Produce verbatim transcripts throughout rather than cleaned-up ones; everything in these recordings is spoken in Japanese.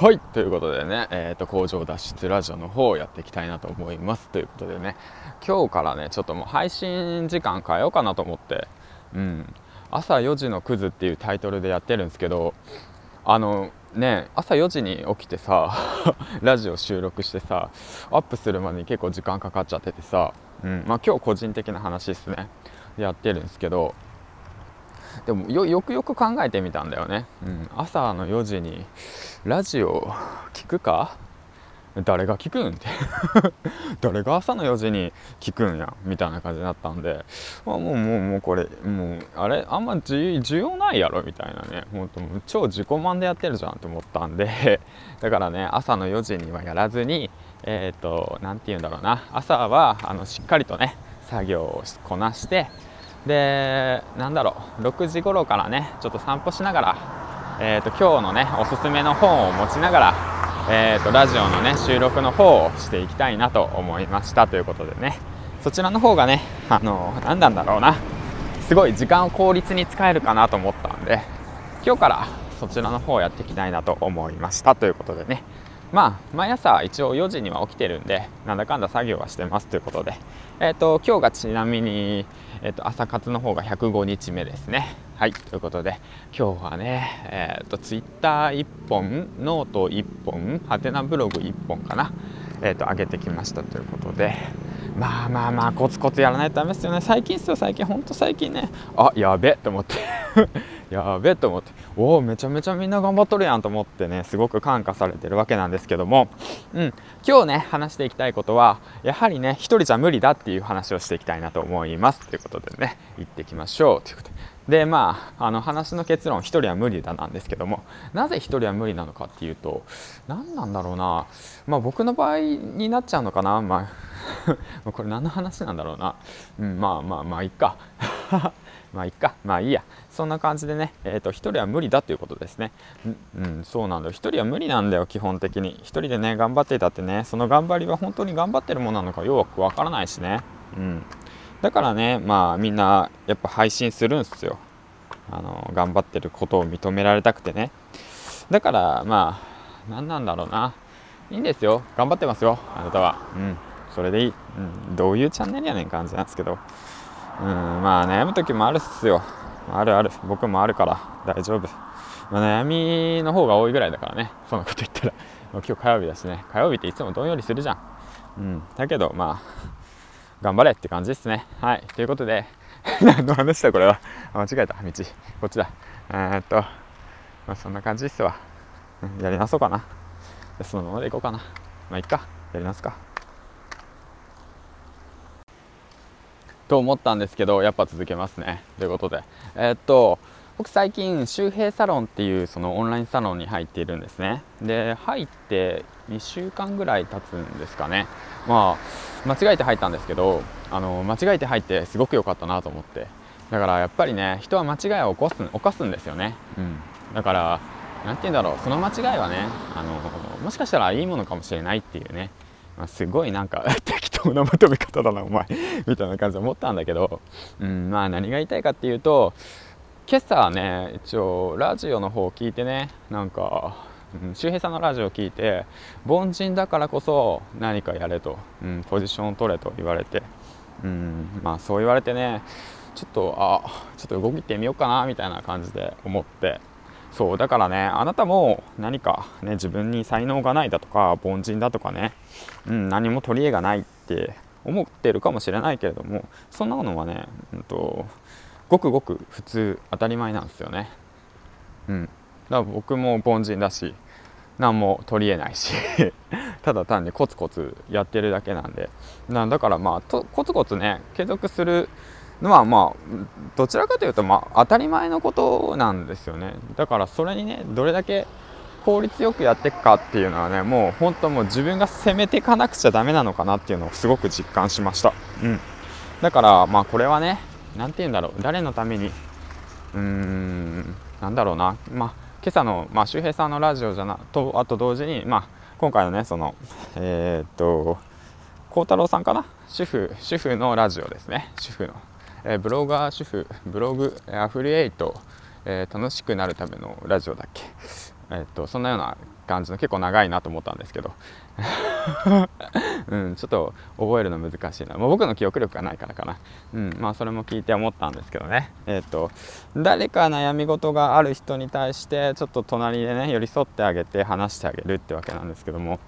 はい、ということでね、えーと工場脱出ラジオの方をやっていきたいなと思います。ということでね、今日からねちょっともう配信時間変えようかなと思って、うん、朝よじのクズっていうタイトルでやってるんですけど、あのね朝よじに起きてさラジオ収録してさアップするまでに結構時間かかっちゃっててさ、うん、まあ今日個人的な話ですね、やってるんですけど、でも よ, よくよく考えてみたんだよね、うん、朝のよじにラジオ聞くか、誰が聞くんって誰が朝のよじに聞くんやみたいな感じになったんで、まあ、もうもうもうこれもうあれあんま需要ないやろみたいなね、もう超自己満でやってるじゃんと思ったんでだからね朝のよじにはやらずに、えっとなんていうんだろうな、朝はあのしっかりとね作業をこなして、でなんだろうろくじ頃からねちょっと散歩しながら、えー、と今日のねおすすめの本を持ちながら、えー、とラジオのね収録の方をしていきたいなと思いましたということでね、そちらの方がねあの何なんだろうな、すごい時間を効率に使えるかなと思ったんで、今日からそちらの方をやっていきたいなと思いましたということでね、まあ毎朝一応よじには起きてるんでなんだかんだ作業はしてますということで、えー、と今日がちなみに、えー、と朝活の方がひゃくごにちめですね。はい、ということで今日はね、えー、とツイッターいっぽん、ノートいっぽん、ハテナブログいっぽんかな、えー、と上げてきましたということで、まあまあまあコツコツやらないとダメですよね。最近っすよ、最近ほんと最近ね、あやべと思ってやべえと思って、おおめちゃめちゃみんな頑張っとるやんと思ってね、すごく感化されてるわけなんですけども、うん、今日ね話していきたいことはやはりね一人じゃ無理だっていう話をしていきたいなと思いますということでね、行ってきましょうということで、でまああの話の結論、一人は無理だなんですけども、なぜ一人は無理なのかっていうと、何なんだろうな、まあ僕の場合になっちゃうのかな、まあこれ何の話なんだろうな、うん、まあまあまあいいかまあいいか、まあいいや、そんな感じでね、えーと、一人は無理だということですね。うん、うん、そうなんだよ、一人は無理なんだよ基本的に。一人でね頑張っていたってね、その頑張りは本当に頑張ってるものなのかよくわからないしね、うん、だからねまあみんなやっぱ配信するんすよ、あの頑張ってることを認められたくてね。だからまあ何なんだろうな、いいんですよ、頑張ってますよあなたは、うん、それでいい、うん、どういうチャンネルやねん感じなんですけど、うん、まあ悩む時もあるっすよ、あるある、僕もあるから大丈夫、まあ、悩みの方が多いぐらいだからね、そんなこと言ったら今日火曜日だしね、火曜日っていつもどんよりするじゃん、うん、だけどまあ頑張れって感じですね。はい、ということで何の話だこれは、間違えた、道こっちだ、えー、っと、まあ、そんな感じですわ、やり直そうかな、そのままでいこうかな、まあいっか、やり直すかと思ったんですけど、やっぱ続けますねということで、えー、っと僕最近周平サロンっていうそのオンラインサロンに入っているんですね。で入ってにしゅうかんぐらい経つんですかね、まあ間違えて入ったんですけど、あの間違えて入ってすごく良かったなと思って、だからやっぱりね人は間違いを起こす犯すんですよね、うん、だからなんて言うんだろう、その間違いはねあのもしかしたらいいものかもしれないっていうね、まあ、すごいなんか適当なまとめ方だなお前みたいな感じで思ったんだけど、うん、まあ何が言いたいかっていうと、今朝ね一応ラジオの方を聞いてね、なんか、うん、周平さんのラジオを聞いて、凡人だからこそ何かやれと、うん、ポジションを取れと言われて、うん、まあそう言われてね、ちょっとあちょっと動いてみようかなみたいな感じで思って、そうだからね、あなたも何か、ね、自分に才能がないだとか凡人だとかね、うん、何も取り柄がないって思ってるかもしれないけれども、そんなのはね、うん、とごくごく普通当たり前なんですよね、うん、だから僕も凡人だし何も取り柄ないしただ単にコツコツやってるだけなんで、なだからまあとコツコツね継続する、まあまあどちらかというとまあ当たり前のことなんですよね。だからそれにねどれだけ効率よくやっていくかっていうのはね、もう本当もう自分が攻めていかなくちゃダメなのかなっていうのをすごく実感しました、うん、だからまあこれはねなんて言うんだろう、誰のために、うーんなんだろうな、まあ今朝の、まあ、周平さんのラジオじゃなと、あと同時にまあ今回のねそのえー、っと幸太郎さんかな、主婦主婦のラジオですね、主婦のえー、ブロガー主婦ブログアフリエイト、えー、楽しくなるためのラジオだっけ、えっと、そんなような感じの結構長いなと思ったんですけど、うん、ちょっと覚えるの難しいな、まあ、僕の記憶力がないからかな、うんまあ、それも聞いて思ったんですけどね、えー、と誰か悩み事がある人に対してちょっと隣でね寄り添ってあげて話してあげるってわけなんですけども、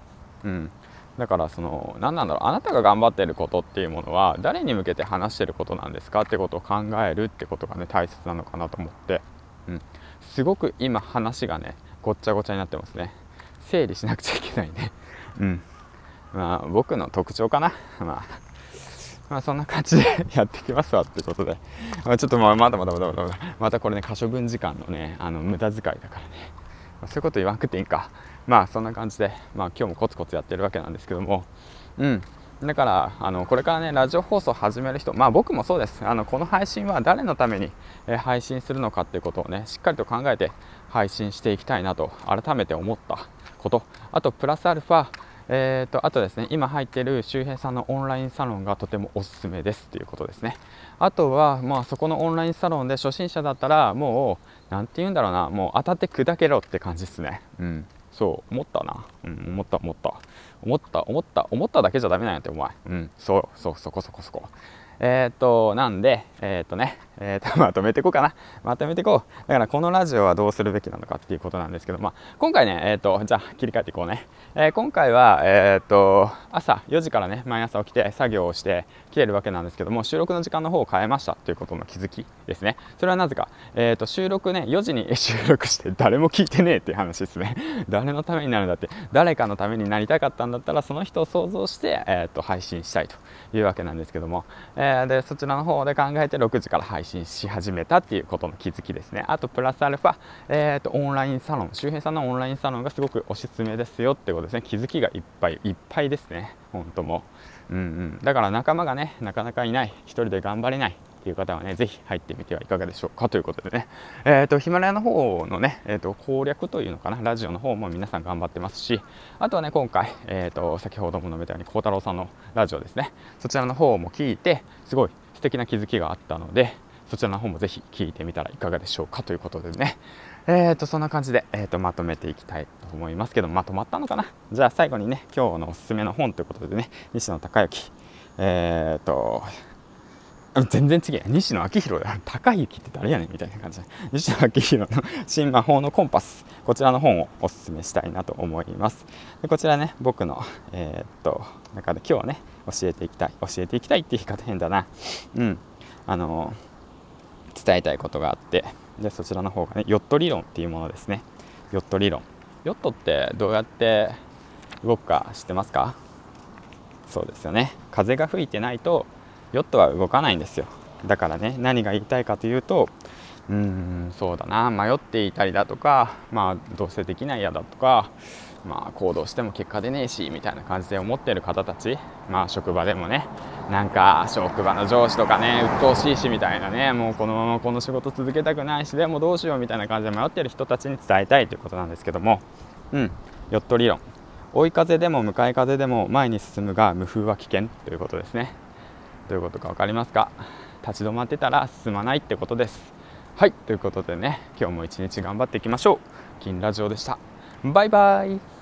うん、だからその何なんだろう、あなたが頑張っていることっていうものは誰に向けて話していることなんですかってことを考えるってことがね大切なのかなと思って、うん、すごく今話がねごっちゃごちゃになってますね。整理しなくちゃいけないね、うんまあ、僕の特徴かな、まあまあ、そんな感じでやってきますわってことで、まあ、ちょっとまあまだまだまだまだまだまたこれね可処分時間のねあの無駄遣いだからね、まあ、そういうこと言わなくていいか、まあそんな感じで、まあ、今日もコツコツやってるわけなんですけども、うんだからあのこれからねラジオ放送始める人、まあ僕もそうです。あのこの配信は誰のために、えー、配信するのかっていうことをねしっかりと考えて配信していきたいなと改めて思ったこと、あとプラスアルファ、えー、とあとですね今入っている周平さんのオンラインサロンがとてもおすすめですということですね。あとはまあそこのオンラインサロンで初心者だったらもうなんて言うんだろうな、もう当たって砕けろって感じですね。うんそう思ったな、うん、思った思った思った思った思っただけじゃダメなんやってお前、うん、そうそうそこそこそこえっとなんでえっとねえっとまとめていこうかなまとめていこうだからこのラジオはどうするべきなのかっていうことなんですけど、まあ今回ねえっとじゃあ切り替えていこうね、えー、今回はえっと朝よじからね毎朝起きて作業をして来てるわけなんですけども、収録の時間の方を変えましたっていうことの気づきですね。それはなぜかえっと収録ねよじに収録して誰も聞いてねえっていう話ですね誰のためになるんだって、誰かのためになりたかったんだったらその人を想像してえっと配信したいというわけなんですけども、えーでそちらの方で考えてろくじから配信し始めたっていうことの気づきですね。あとプラスアルファ、えー、とオンラインサロン、周平さんのオンラインサロンがすごくおすすめですよってことですね。気づきがいっぱいいっぱいですね本当も、うんうん、だから仲間がねなかなかいない、一人で頑張れないという方はねぜひ入ってみてはいかがでしょうかということでね、えー、とヒマラヤの方のね、えー、と攻略というのかな、ラジオの方も皆さん頑張ってますし、あとはね今回、えー、と先ほども述べたように孝太郎さんのラジオですね、そちらの方も聞いてすごい素敵な気づきがあったのでそちらの方もぜひ聞いてみたらいかがでしょうかということでね、えー、とそんな感じで、えー、とまとめていきたいと思いますけど、まとまったのかな。じゃあ最後にね今日のおすすめの本ということでね、西野孝之、えーと全然違う西野昭弘だ、高之って誰やねんみたいな感じで、西野昭弘の新魔法のコンパス、こちらの本をおすすめしたいなと思います。でこちらね僕の、えー、っと中で今日はね教えていきたい教えていきたいって言い方変だな、うんあのー、伝えたいことがあって、でそちらの方がねヨット理論っていうものですね。ヨット理論、ヨットってどうやって動くか知ってますか？そうですよね、風が吹いてないとヨットは動かないんですよ。だからね何が言いたいかというと、うーんそうだな、迷っていたりだとか、まあどうせできないやだとか、まあ行動しても結果出ねえしみたいな感じで思っている方たち、まあ職場でもねなんか職場の上司とかね鬱陶しいしみたいなね、もうこのままこの仕事続けたくないしでもどうしようみたいな感じで迷っている人たちに伝えたいということなんですけども、うんヨット理論、追い風でも向かい風でも前に進むが無風は危険ということですね。どういうことか分かりますか？立ち止まってたら進まないってことです。はい、ということでね今日も一日頑張っていきましょう。金ラジオでした。バイバイ。